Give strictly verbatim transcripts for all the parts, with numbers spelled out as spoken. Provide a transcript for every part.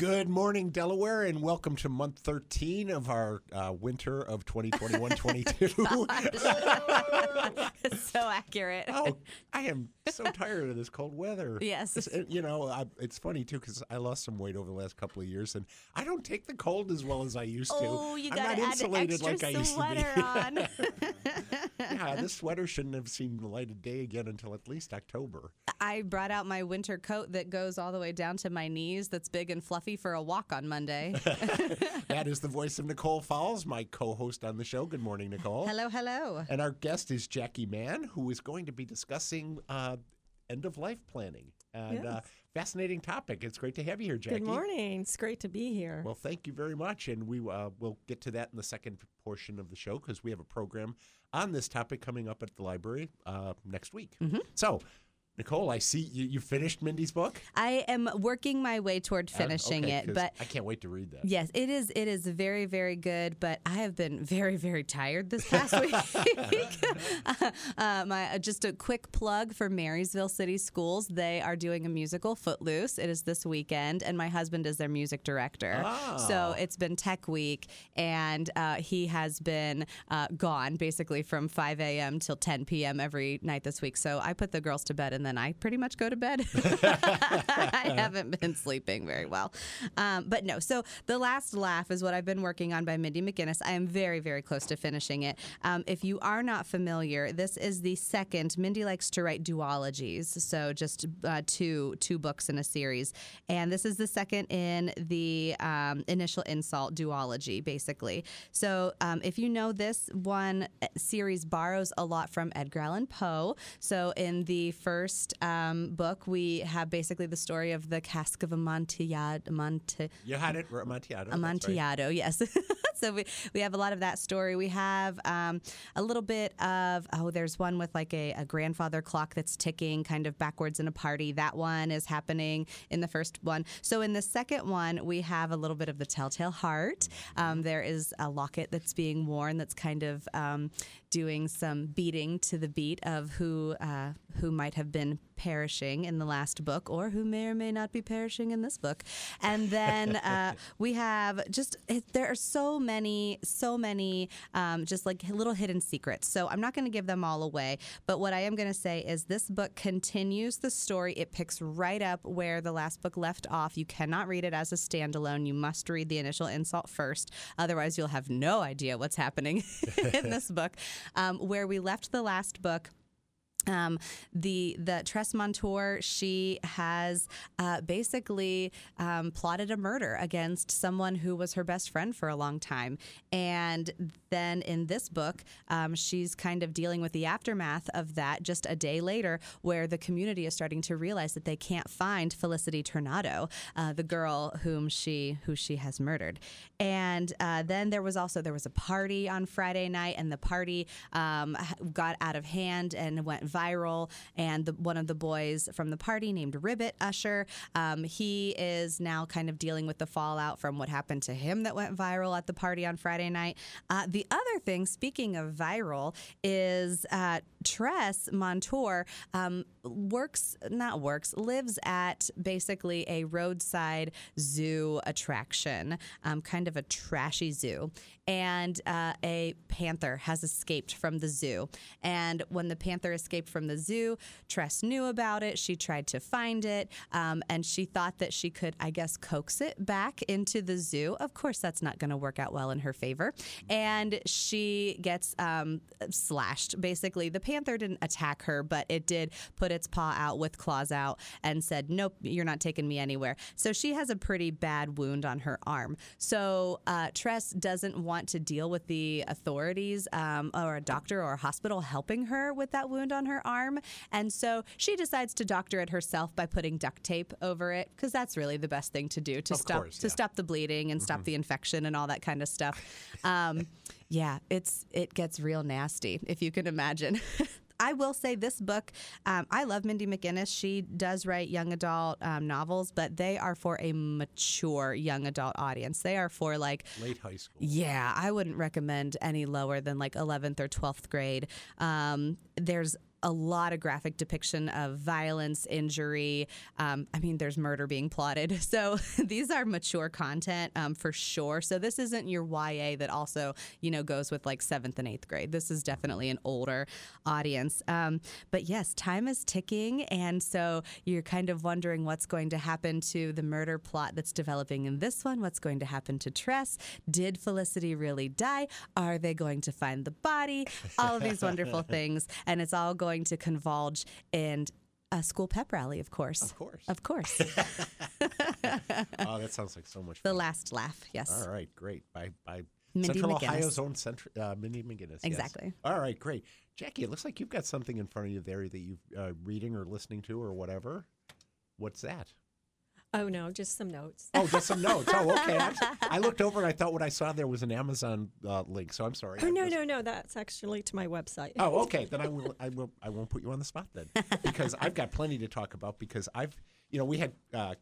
Good morning, Delaware, and welcome to month thirteen of our uh, winter of twenty twenty-one twenty-two. So accurate. Oh, I am so tired of this cold weather. Yes. It's, you know, I, it's funny, too, because I lost some weight over the last couple of years, and I don't take the cold as well as I used to. Oh, you got to add an extra like sweater on. Yeah, this sweater shouldn't have seen the light of day again until at least October. I brought out my winter coat that goes all the way down to my knees, that's big and fluffy, for a walk on Monday. That is the voice of Nicole Fowles, my co-host on the show. Good morning, Nicole. Hello, hello. And our guest is Jackie Mann, who is going to be discussing uh, end-of-life planning. And yes. uh, fascinating topic. It's great to have you here, Jackie. Good morning. It's great to be here. Well, thank you very much. And we uh, will get to that in the second portion of the show, because we have a program on this topic coming up at the library uh, next week. Mm-hmm. So, Nicole, I see you, you finished Mindy's book. I am working my way toward finishing uh, okay, it, but I can't wait to read that. Yes, it is. It is very, very good. But I have been very, very tired this past week. uh, my, uh, just a quick plug for Marysville City Schools. They are doing a musical, Footloose. It is this weekend, and my husband is their music director. Oh. So it's been Tech Week, and uh, he has been uh, gone basically from five a.m. till ten p.m. every night this week. So I put the girls to bed and then. And I pretty much go to bed. I haven't been sleeping very well. Um, but no, so The Last Laugh is what I've been working on by Mindy McGinnis. I am very, very close to finishing it. Um, if you are not familiar, this is the second. Mindy likes to write duologies, so just uh, two two books in a series. And this is the second in the um, Initial Insult duology, basically. So um, if you know, this one series borrows a lot from Edgar Allan Poe. So in the first Um, book, we have basically the story of the Cask of Amontillado. Amontillado. You had it, Amontillado. Amontillado, right. Yes. So we, we have a lot of that story. We have um, a little bit of, oh, there's one with like a, a grandfather clock that's ticking kind of backwards in a party. That one is happening in the first one. So in the second one, we have a little bit of the Telltale Heart. Um, there is a locket that's being worn that's kind of um, doing some beating to the beat of who uh, who might have been perishing in the last book, or who may or may not be perishing in this book. And then uh, we have just, there are so many, so many um, just like little hidden secrets. So I'm not going to give them all away, but what I am going to say is this book continues the story. It picks right up where the last book left off. You cannot read it as a standalone. You must read the Initial Insult first. Otherwise, you'll have no idea what's happening in this book. Um, where we left the last book, Um, the the Tress Montour, she has uh, basically um, plotted a murder against someone who was her best friend for a long time. And then in this book, um, she's kind of dealing with the aftermath of that just a day later, where the community is starting to realize that they can't find Felicity Tornado, uh, the girl whom she who she has murdered. And uh, then there was also there was a party on Friday night, and the party um, got out of hand and went viral, and the, one of the boys from the party named Ribbit Usher, um, he is now kind of dealing with the fallout from what happened to him that went viral at the party on Friday night. Uh, the other thing, speaking of viral, is uh, Tress Montour um, works, not works, lives at basically a roadside zoo attraction, um, kind of a trashy zoo, and uh, a panther has escaped from the zoo. And when the panther escaped from the zoo, Tress knew about it. She tried to find it, um, and she thought that she could, I guess, coax it back into the zoo. Of course, that's not going to work out well in her favor, and she gets um, slashed. Basically, the panther didn't attack her, but it did put its paw out with claws out and said, nope, you're not taking me anywhere. So she has a pretty bad wound on her arm. So uh, Tress doesn't want to deal with the authorities um, or a doctor or a hospital helping her with that wound on her arm, and so she decides to doctor it herself by putting duct tape over it, because that's really the best thing to do to of stop course, yeah. to stop the bleeding and mm-hmm. stop the infection and all that kind of stuff. Um, yeah, it's it gets real nasty, if you can imagine. I will say this book, um, I love Mindy McGinnis. She does write young adult um, novels, but they are for a mature young adult audience. They are for like... late high school. Yeah, I wouldn't recommend any lower than like eleventh or twelfth grade. Um, there's a lot of graphic depiction of violence, injury. Um, I mean, there's murder being plotted. So these are mature content um, for sure. So this isn't your Y A that also, you know, goes with like seventh and eighth grade. This is definitely an older audience. Um, but yes, time is ticking. And so you're kind of wondering what's going to happen to the murder plot that's developing in this one. What's going to happen to Tress? Did Felicity really die? Are they going to find the body? All of these wonderful things. And it's all going to convolge in a school pep rally, of course. Of course. Of course. Oh, that sounds like so much fun. The Last Laugh, yes. All right, great. By, by Mindy Central McGinnis. Ohio's own centri- uh, Mindy McGinnis. Exactly. Yes. All right, great. Jackie, it looks like you've got something in front of you there that you're uh, reading or listening to or whatever. What's that? Oh, no, just some notes. Oh, just some notes. Oh, okay. I, was, I looked over and I thought what I saw there was an Amazon uh, link, so I'm sorry. Oh, no, just... no, no. That's actually to my website. Oh, okay. Then I will, I will, I won't put you on the spot then, because I've got plenty to talk about, because I've, you know, we had uh,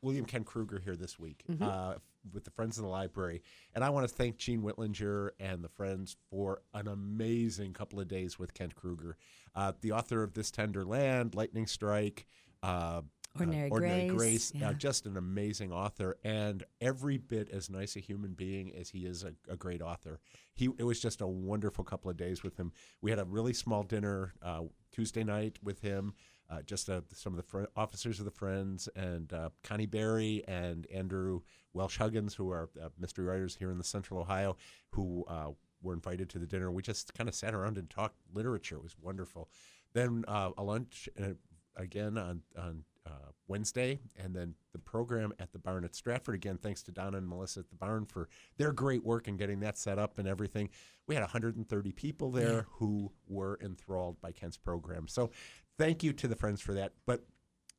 William Kent Krueger here this week mm-hmm. uh, with the Friends in the Library, and I want to thank Gene Whitlinger and the Friends for an amazing couple of days with Kent Krueger. Uh, the author of This Tender Land, Lightning Strike, uh, Ordinary, uh, Ordinary Grace, Grace yeah. uh, just an amazing author, and every bit as nice a human being as he is a, a great author. He It was just a wonderful couple of days with him. We had a really small dinner uh, Tuesday night with him, uh, just uh, some of the fr- officers of the Friends, and uh, Connie Berry and Andrew Welsh-Huggins, who are uh, mystery writers here in the Central Ohio, who uh, were invited to the dinner. We just kind of sat around and talked literature. It was wonderful. Then uh, a lunch, uh, again, on, on Uh, Wednesday, and then the program at the barn at Stratford. Again, thanks to Donna and Melissa at the barn for their great work in getting that set up and everything. We had one hundred thirty people there yeah. who were enthralled by Kent's program. So thank you to the Friends for that. But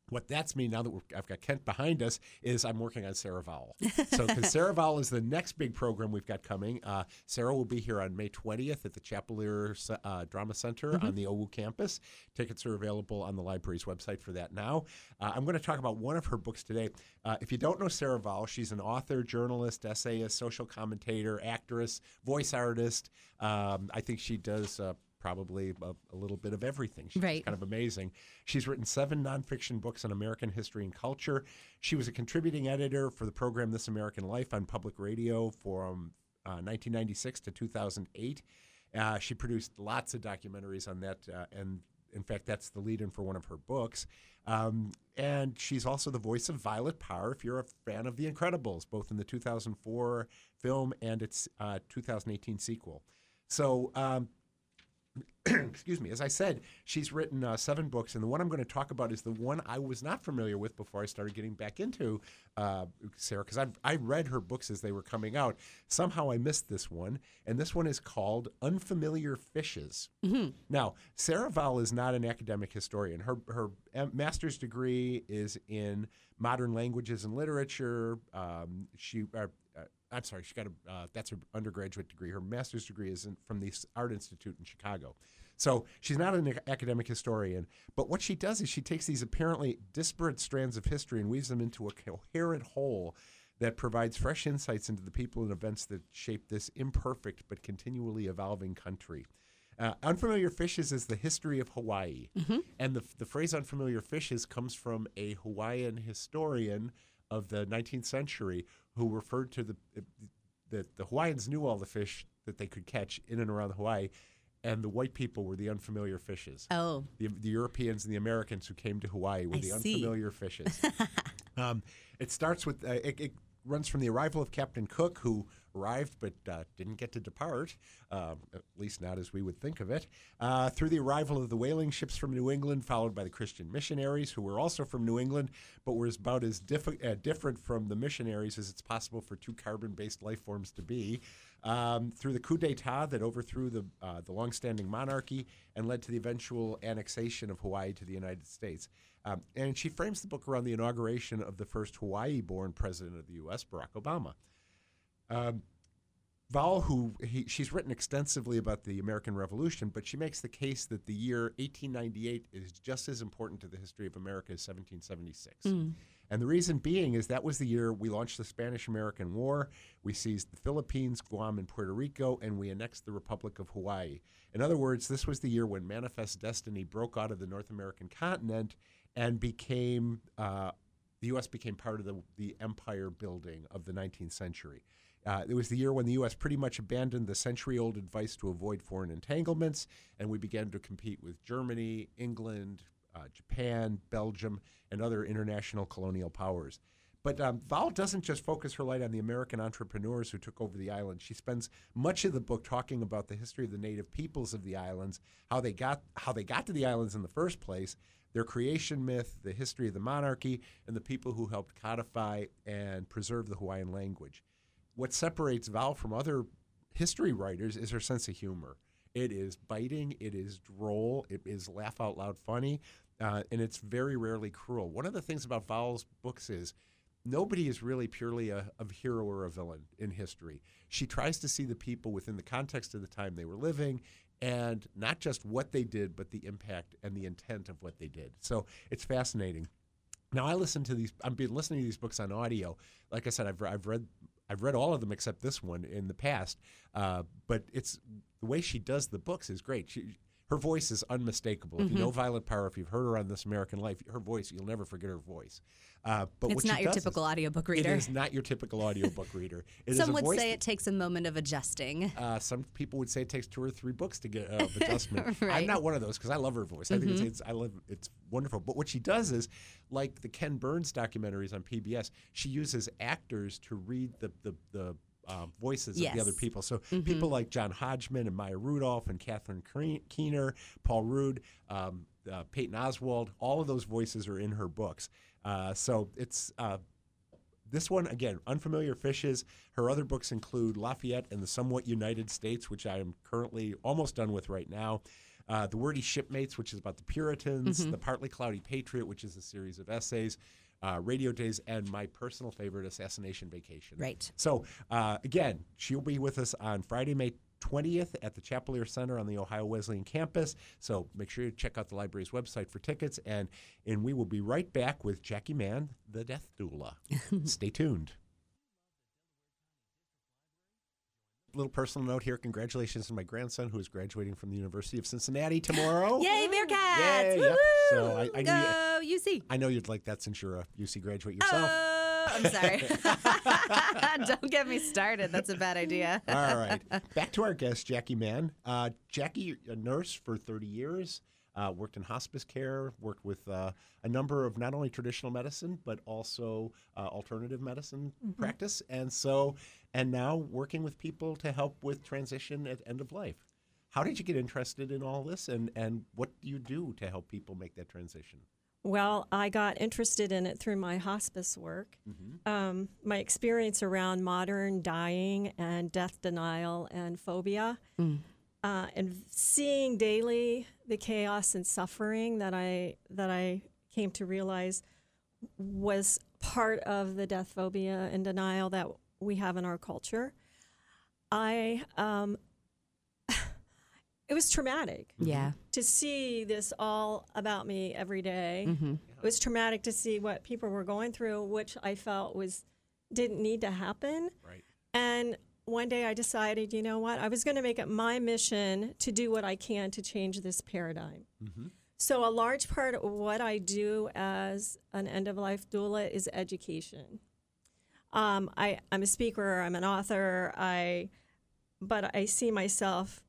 what that's mean now that we're, I've got Kent behind us is I'm working on Sarah Vowell. So because Sarah Vowell is the next big program we've got coming. Uh, Sarah will be here on May twentieth at the Chappelear uh, Drama Center mm-hmm. on the O W U campus. Tickets are available on the library's website for that now. Uh, I'm going to talk about one of her books today. Uh, if you don't know Sarah Vowell, she's an author, journalist, essayist, social commentator, actress, voice artist. Um, I think she does... Uh, Probably a, a little bit of everything. She's right. kind of amazing. She's written seven nonfiction books on American history and culture. She was a contributing editor for the program This American Life on public radio from um, uh, nineteen ninety-six to two thousand eight. Uh, she produced lots of documentaries on that, uh, and in fact, that's the lead-in for one of her books. Um, and she's also the voice of Violet Parr, if you're a fan of The Incredibles, both in the two thousand four film and its uh, two thousand eighteen sequel. So... Um, excuse me, as I said, she's written uh, seven books, and the one I'm going to talk about is the one I was not familiar with before I started getting back into uh, Sarah, because I've, I read her books as they were coming out. Somehow I missed this one, and this one is called Unfamiliar Fishes. Mm-hmm. Now, Sarah Vowell is not an academic historian. Her, her master's degree is in modern languages and literature. Um, she... Uh, I'm sorry, she got a, uh, that's her undergraduate degree. Her master's degree is in, from the Art Institute in Chicago. So she's not an academic historian, but what she does is she takes these apparently disparate strands of history and weaves them into a coherent whole that provides fresh insights into the people and events that shape this imperfect but continually evolving country. Uh, Unfamiliar Fishes is the history of Hawaii. Mm-hmm. And the, the phrase Unfamiliar Fishes comes from a Hawaiian historian of the nineteenth century who referred to the that the Hawaiians knew all the fish that they could catch in and around Hawaii, and the white people were the unfamiliar fishes. Oh. The, the Europeans and the Americans who came to Hawaii were I the see. unfamiliar fishes. um, it starts with, uh, it, it runs from the arrival of Captain Cook, who arrived but uh, didn't get to depart, um, at least not as we would think of it, uh, through the arrival of the whaling ships from New England, followed by the Christian missionaries, who were also from New England, but were about as diff- uh, different from the missionaries as it's possible for two carbon-based life forms to be, um, through the coup d'etat that overthrew the, uh, the longstanding monarchy and led to the eventual annexation of Hawaii to the United States. Um, and she frames the book around the inauguration of the first Hawaii-born president of the U S, Barack Obama. Um, Vowell, who he, she's written extensively about the American Revolution, but she makes the case that the year eighteen ninety-eight is just as important to the history of America as seventeen seventy-six. Mm. And the reason being is that was the year we launched the Spanish-American War, we seized the Philippines, Guam, and Puerto Rico, and we annexed the Republic of Hawaii. In other words, this was the year when Manifest Destiny broke out of the North American continent and became, uh, the U S became part of the, the empire building of the nineteenth century. Uh, it was the year when the U S pretty much abandoned the century-old advice to avoid foreign entanglements, and we began to compete with Germany, England, uh, Japan, Belgium, and other international colonial powers. But um, Vowell doesn't just focus her light on the American entrepreneurs who took over the island. She spends much of the book talking about the history of the native peoples of the islands, how they got how they got to the islands in the first place, their creation myth, the history of the monarchy, and the people who helped codify and preserve the Hawaiian language. What separates Vowell from other history writers is her sense of humor. It is biting, it is droll, it is laugh-out-loud funny, uh, and it's very rarely cruel. One of the things about Vowell's books is nobody is really purely a, a hero or a villain in history. She tries to see the people within the context of the time they were living, and not just what they did, but the impact and the intent of what they did. So it's fascinating. Now, I listen to these, I've been listening to these books on audio. Like I said, I've, I've read... I've read all of them except this one in the past, uh, but it's the way she does the books is great. She, her voice is unmistakable. Mm-hmm. If you know Violet Parr, if you've heard her on This American Life, her voice, you'll never forget her voice. Uh, but it's what not your typical is, audiobook reader. It is not your typical audiobook reader. It some is a would voice say that, it takes a moment of adjusting. Uh, some people would say it takes two or three books to get uh, adjustment. Right. I'm not one of those because I love her voice. Mm-hmm. I think it's, it's I love it's wonderful. But what she does is, like the Ken Burns documentaries on P B S, she uses actors to read the the. the Um, voices yes. of the other people. So mm-hmm. people like John Hodgman and Maya Rudolph and Catherine Keener, Paul Rudd, um, uh, Patton Oswalt, all of those voices are in her books. Uh, so it's uh, this one, again, Unfamiliar Fishes. Her other books include Lafayette and the Somewhat United States, which I am currently almost done with right now. Uh, the Wordy Shipmates, which is about the Puritans. Mm-hmm. The Partly Cloudy Patriot, which is a series of essays. Uh, Radio Days, and my personal favorite, Assassination Vacation. Right. So, uh, again, she'll be with us on Friday, May twentieth at the Chappelear Center on the Ohio Wesleyan campus. So make sure you check out the library's website for tickets. And, and we will be right back with Jackie Mann, the Death Doula. Stay tuned. Little personal note here. Congratulations to my grandson who is graduating from the University of Cincinnati tomorrow. Yay, Bearcats! Yay, yep. So I, I Go knew, U C. I know you'd like that since you're a U C graduate yourself. Oh, I'm sorry. Don't get me started. That's a bad idea. All right. Back to our guest, Jackie Mann. Uh, Jackie, a nurse for thirty years, uh, worked in hospice care, worked with uh, a number of not only traditional medicine, but also uh, alternative medicine mm-hmm. practice. And so... And now working with people to help with transition at end of life. How did you get interested in all this, and, and what do you do to help people make that transition? Well, I got interested in it through my hospice work. Mm-hmm. Um, my experience around modern dying and death denial and phobia, mm. uh, and seeing daily the chaos and suffering that I, that I came to realize was part of the death phobia and denial that we have in our culture. I, um, it was traumatic yeah. to see this all about me every day. Mm-hmm. It was traumatic to see what people were going through, which I felt was, didn't need to happen. Right. And one day I decided, you know what, I was going to make it my mission to do what I can to change this paradigm. Mm-hmm. So a large part of what I do as an end-of-life doula is education. Um, I, I'm a speaker, I'm an author, I, but I see myself,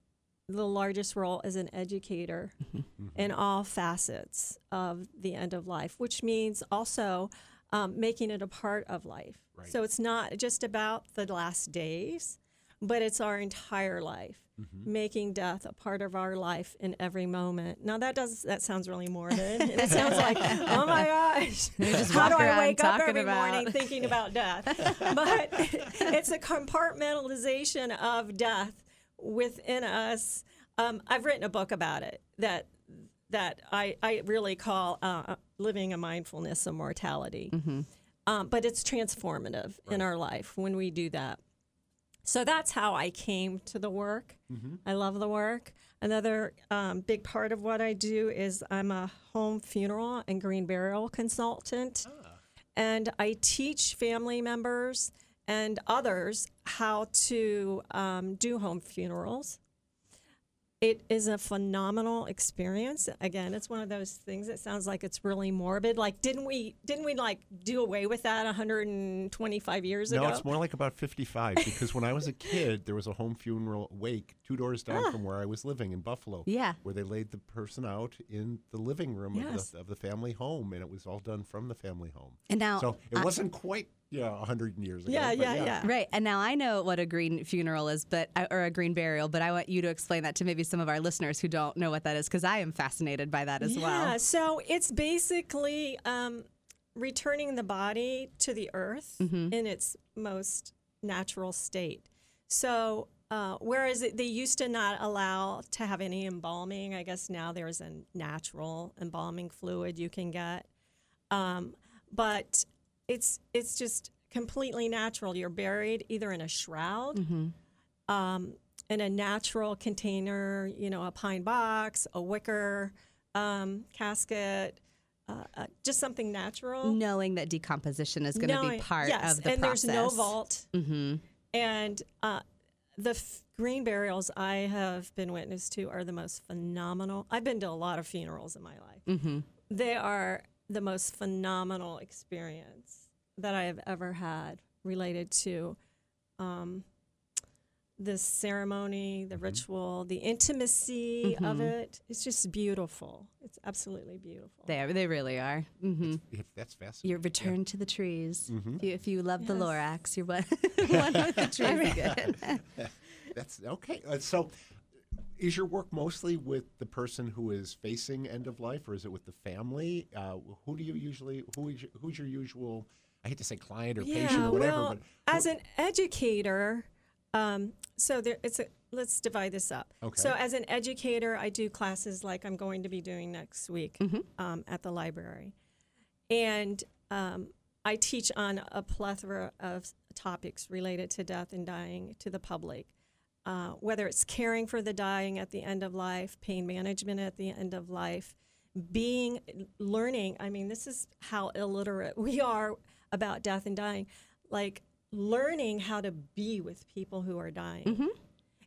the largest role as an educator mm-hmm. in all facets of the end of life, which means also um, making it a part of life. Right. So it's not just about the last days, but it's our entire life, mm-hmm. making death a part of our life in every moment. Now that does that sounds really morbid. It sounds like, oh my gosh, how do I wake up every about... morning thinking about death? But it's a compartmentalization of death within us. Um, I've written a book about it that that I I really call uh, Living a Mindfulness of Mortality. Mm-hmm. Um, but it's transformative right. in our life when we do that. So that's how I came to the work. Mm-hmm. I love the work. Another um, big part of what I do is I'm a home funeral and green burial consultant. Ah. And I teach family members and others how to um, do home funerals. It is a phenomenal experience. Again, it's one of those things that sounds like it's really morbid. Like, didn't we, didn't we like do away with that one hundred twenty-five years no, ago? No, it's more like about fifty-five, because when I was a kid, there was a home funeral wake two doors down ah. from where I was living in Buffalo. Yeah. Where they laid the person out in the living room yes. of, the, of the family home, and it was all done from the family home. And now, so it I- wasn't quite... Yeah, one hundred years ago. Yeah, yeah, yeah, yeah. Right. And now I know what a green funeral is, but or a green burial, but I want you to explain that to maybe some of our listeners who don't know what that is, because I am fascinated by that as yeah, well. Yeah, so it's basically um, returning the body to the earth mm-hmm. in its most natural state. So uh, whereas they used to not allow to have any embalming, I guess now there's a natural embalming fluid you can get. Um, but... It's it's just completely natural. You're buried either in a shroud, mm-hmm. um, in a natural container, you know, a pine box, a wicker um, casket, uh, uh, just something natural. Knowing that decomposition is going to be part yes, of the and process. And there's no vault. Mm-hmm. And uh, the f- green burials I have been witness to are the most phenomenal. I've been to a lot of funerals in my life. Mm-hmm. They are... the most phenomenal experience that I have ever had related to um, this ceremony, the mm-hmm. ritual, the intimacy mm-hmm. of it. It's just beautiful. It's absolutely beautiful. They are, they really are. Mm-hmm. It's, it's, that's fascinating. Your return yeah. to the trees. Mm-hmm. If, you, if you love yes. the Lorax, you're one, one with the trees again. That's okay. Uh, so. Is your work mostly with the person who is facing end of life, or is it with the family? Uh, who do you usually, who is your, who's your usual, I hate to say client or yeah, patient or whatever. Well, but who, as an educator, um, so there, it's a, let's divide this up. Okay. So as an educator, I do classes like I'm going to be doing next week mm-hmm. um, at the library. And um, I teach on a plethora of topics related to death and dying to the public. Uh, whether it's caring for the dying at the end of life, pain management at the end of life, being, learning. I mean, this is how illiterate we are about death and dying. Like, learning how to be with people who are dying. Mm-hmm.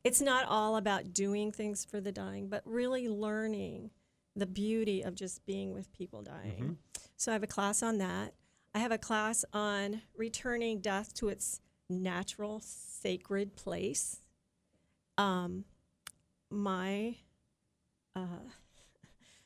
It's not all about doing things for the dying, but really learning the beauty of just being with people dying. Mm-hmm. So I have a class on that. I have a class on returning death to its natural, sacred place. Um, my, uh,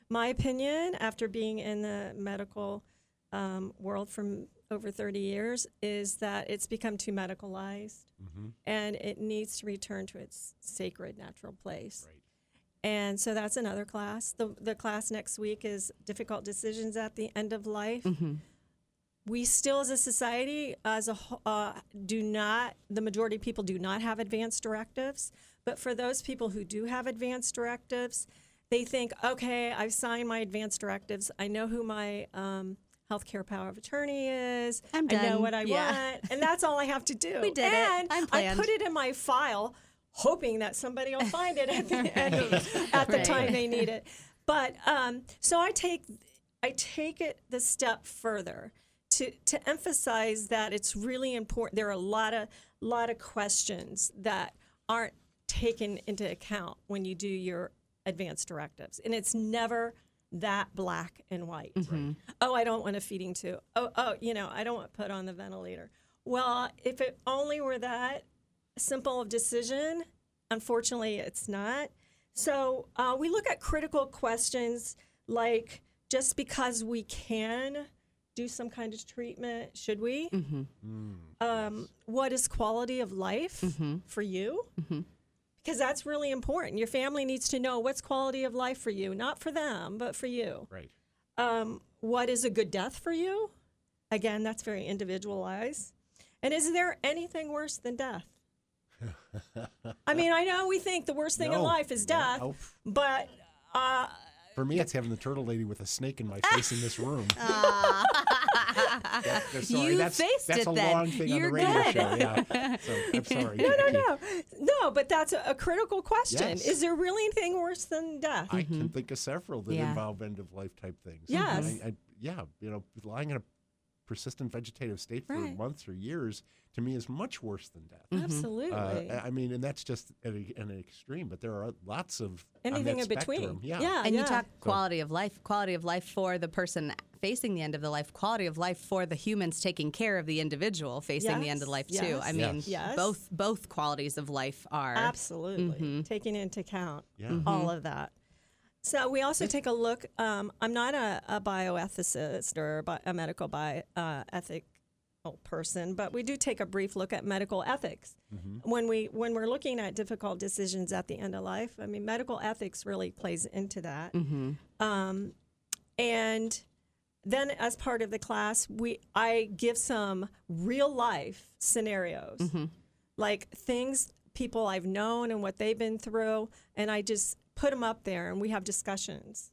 my opinion, after being in the medical um, world for over thirty years, is that it's become too medicalized, mm-hmm. and it needs to return to its sacred, natural place. Right. And so that's another class. The the class next week is Difficult Decisions at the End of Life. Mm-hmm. We still, as a society, as a uh, do not, the majority of people do not have advance directives. But for those people who do have advance directives, they think, okay, I've signed my advance directives. I know who my um, healthcare power of attorney is. I'm done. I know what I yeah. want. And that's all I have to do. We did and it. I'm planned. I put it in my file, hoping that somebody will find it at the, right. end of, at the right. time they need it. But um, so I take, I take it the step further. To, to emphasize that it's really important. There are a lot of lot of questions that aren't taken into account when you do your advance directives, and it's never that black and white. Mm-hmm. Right? Oh, I don't want a feeding tube. Oh, oh, you know, I don't want put on the ventilator. Well, if it only were that simple of decision, unfortunately, it's not. So uh, we look at critical questions like, just because we can do some kind of treatment, should we? Mm-hmm. Mm, um, yes. What is quality of life mm-hmm. for you? Mm-hmm. Because that's really important. Your family needs to know what's quality of life for you, not for them, but for you. Right. Um, what is a good death for you? Again, that's very individualized. And is there anything worse than death? I mean, I know we think the worst thing no. in life is death, no. but... Uh, For me, it's having the turtle lady with a snake in my face in this room. Uh, that, sorry, you that's, faced that's it then. That's a long thing You're on the radio good. Show. Yeah. So, I'm sorry. No, Jackie. no, no. No, but that's a, a critical question. Yes. Is there really anything worse than death? I mm-hmm. can think of several that yeah. involve end-of-life type things. Yes. I, I, yeah, you know, lying in a persistent vegetative state for right. months or years, to me is much worse than death. Mm-hmm. Absolutely. Uh, I mean, and that's just an extreme, but there are lots of anything in spectrum. Between. Yeah. yeah and yeah. you talk quality so. of life, quality of life for the person facing the end of the life, quality of life for the humans taking care of the individual facing yes. the end of life yes. too. I mean, yes. Yes. both both qualities of life are. Absolutely. Mm-hmm. Taking into account yeah. mm-hmm. all of that. So we also take a look. Um, I'm not a, a bioethicist or a medical bi, uh, ethic person, but we do take a brief look at medical ethics. Mm-hmm. When, we, when we're looking at difficult decisions at the end of life, I mean, medical ethics really plays into that. Mm-hmm. Um, and then as part of the class, we I give some real-life scenarios, mm-hmm. like things, people I've known and what they've been through, and I just put them up there and we have discussions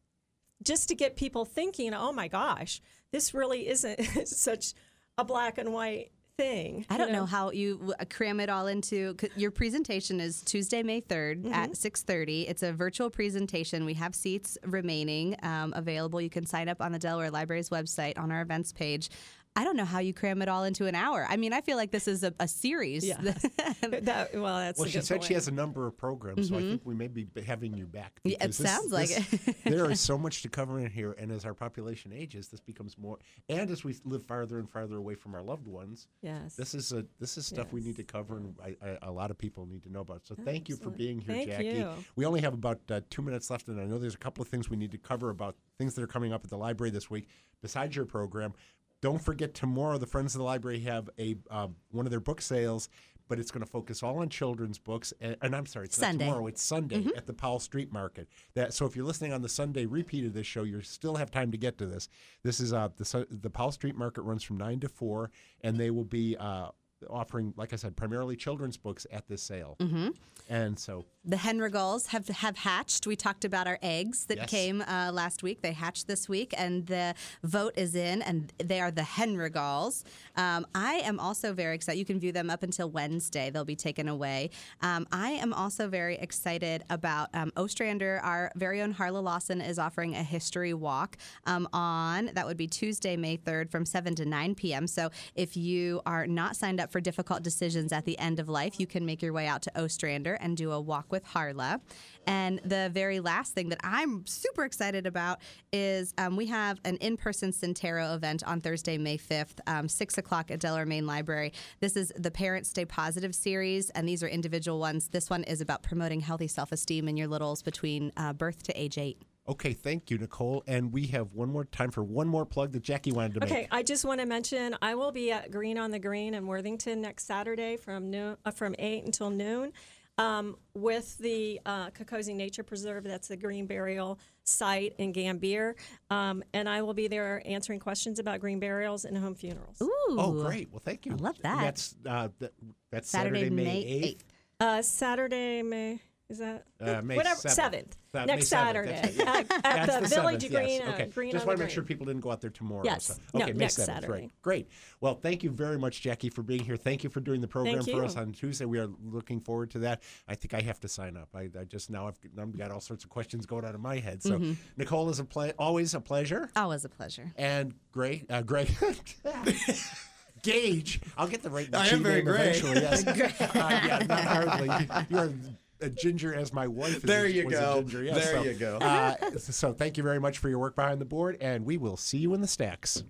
just to get people thinking, oh my gosh, this really isn't such a black and white thing. I don't you know? know how you cram it all into, 'cause your presentation is Tuesday, May third mm-hmm. at six thirty. It's a virtual presentation. We have seats remaining um, available. You can sign up on the Delaware Library's website on our events page. I don't know how you cram it all into an hour. I mean, I feel like this is a, a series. Yeah. that, well, that's well, a she said point. She has a number of programs, mm-hmm. so I think we may be having you back. Yeah, it this, sounds like this, it. There is so much to cover in here, and as our population ages, this becomes more. And as we live farther and farther away from our loved ones, yes. this is a this is stuff yes. we need to cover, and I, I, a lot of people need to know about. So thank Absolutely. You for being here, thank Jackie. You. We only have about uh, two minutes left, and I know there's a couple of things we need to cover about things that are coming up at the library this week besides your program. Don't forget, tomorrow the Friends of the Library have a um, one of their book sales, but it's going to focus all on children's books. And, and I'm sorry, it's Sunday. Not tomorrow. It's Sunday mm-hmm. at the Powell Street Market. That, so if you're listening on the Sunday repeat of this show, you still have time to get to this. This is uh, the, the Powell Street Market runs from nine to four, and they will be uh, offering, like I said, primarily children's books at this sale. Mm-hmm. And so the Henrigals have, have hatched. We talked about our eggs that yes. came uh, last week. They hatched this week, and the vote is in, and they are the Henrigals. Um, I am also very excited. You can view them up until Wednesday. They'll be taken away. Um, I am also very excited about um, Ostrander. Our very own Harla Lawson is offering a history walk um, on, that would be Tuesday, May third from seven to nine p.m. So if you are not signed up for difficult decisions at the end of life, you can make your way out to Ostrander and do a walk with Harla. And the very last thing that I'm super excited about is um, we have an in-person Centero event on Thursday, May fifth, um, six o'clock at Delaware Main Library. This is the Parents Stay Positive series, and these are individual ones. This one is about promoting healthy self-esteem in your littles between uh, birth to age eight. Okay, thank you, Nicole. And we have one more time for one more plug that Jackie wanted to okay, make. Okay, I just want to mention I will be at Green on the Green in Worthington next Saturday from noon, uh, from eight until noon. Um, with the uh, Kokosing Nature Preserve, that's the Green Burial Site in Gambier. Um, and I will be there answering questions about green burials and home funerals. Ooh. Oh, great. Well, thank you. I love that. That's, uh, that, that's Saturday, Saturday, May eighth. eighth. Uh, Saturday, May... Is that uh, May whatever seventh uh, next May seventh, Saturday right. yeah. at, at the, the Village seventh, Green? Yes. Uh, okay. Green just want to make sure people didn't go out there tomorrow. Yes, or okay, no, May next seventh, Saturday. Right. Great. Well, thank you very much, Jackie, for being here. Thank you for doing the program for us on Tuesday. We are looking forward to that. I think I have to sign up. I, I just now I've, I've got all sorts of questions going out of my head. So mm-hmm. Nicole is a pla- always a pleasure. Always a pleasure. And Greg, uh, Greg. Gage, I'll get the right name. I am very Greg. Eventually, yes. uh, yeah, not hardly. You're. A ginger as my wife. There is, you was go. A ginger. Yes, there so, you go. Uh, so thank you very much for your work behind the board, and we will see you in the stacks.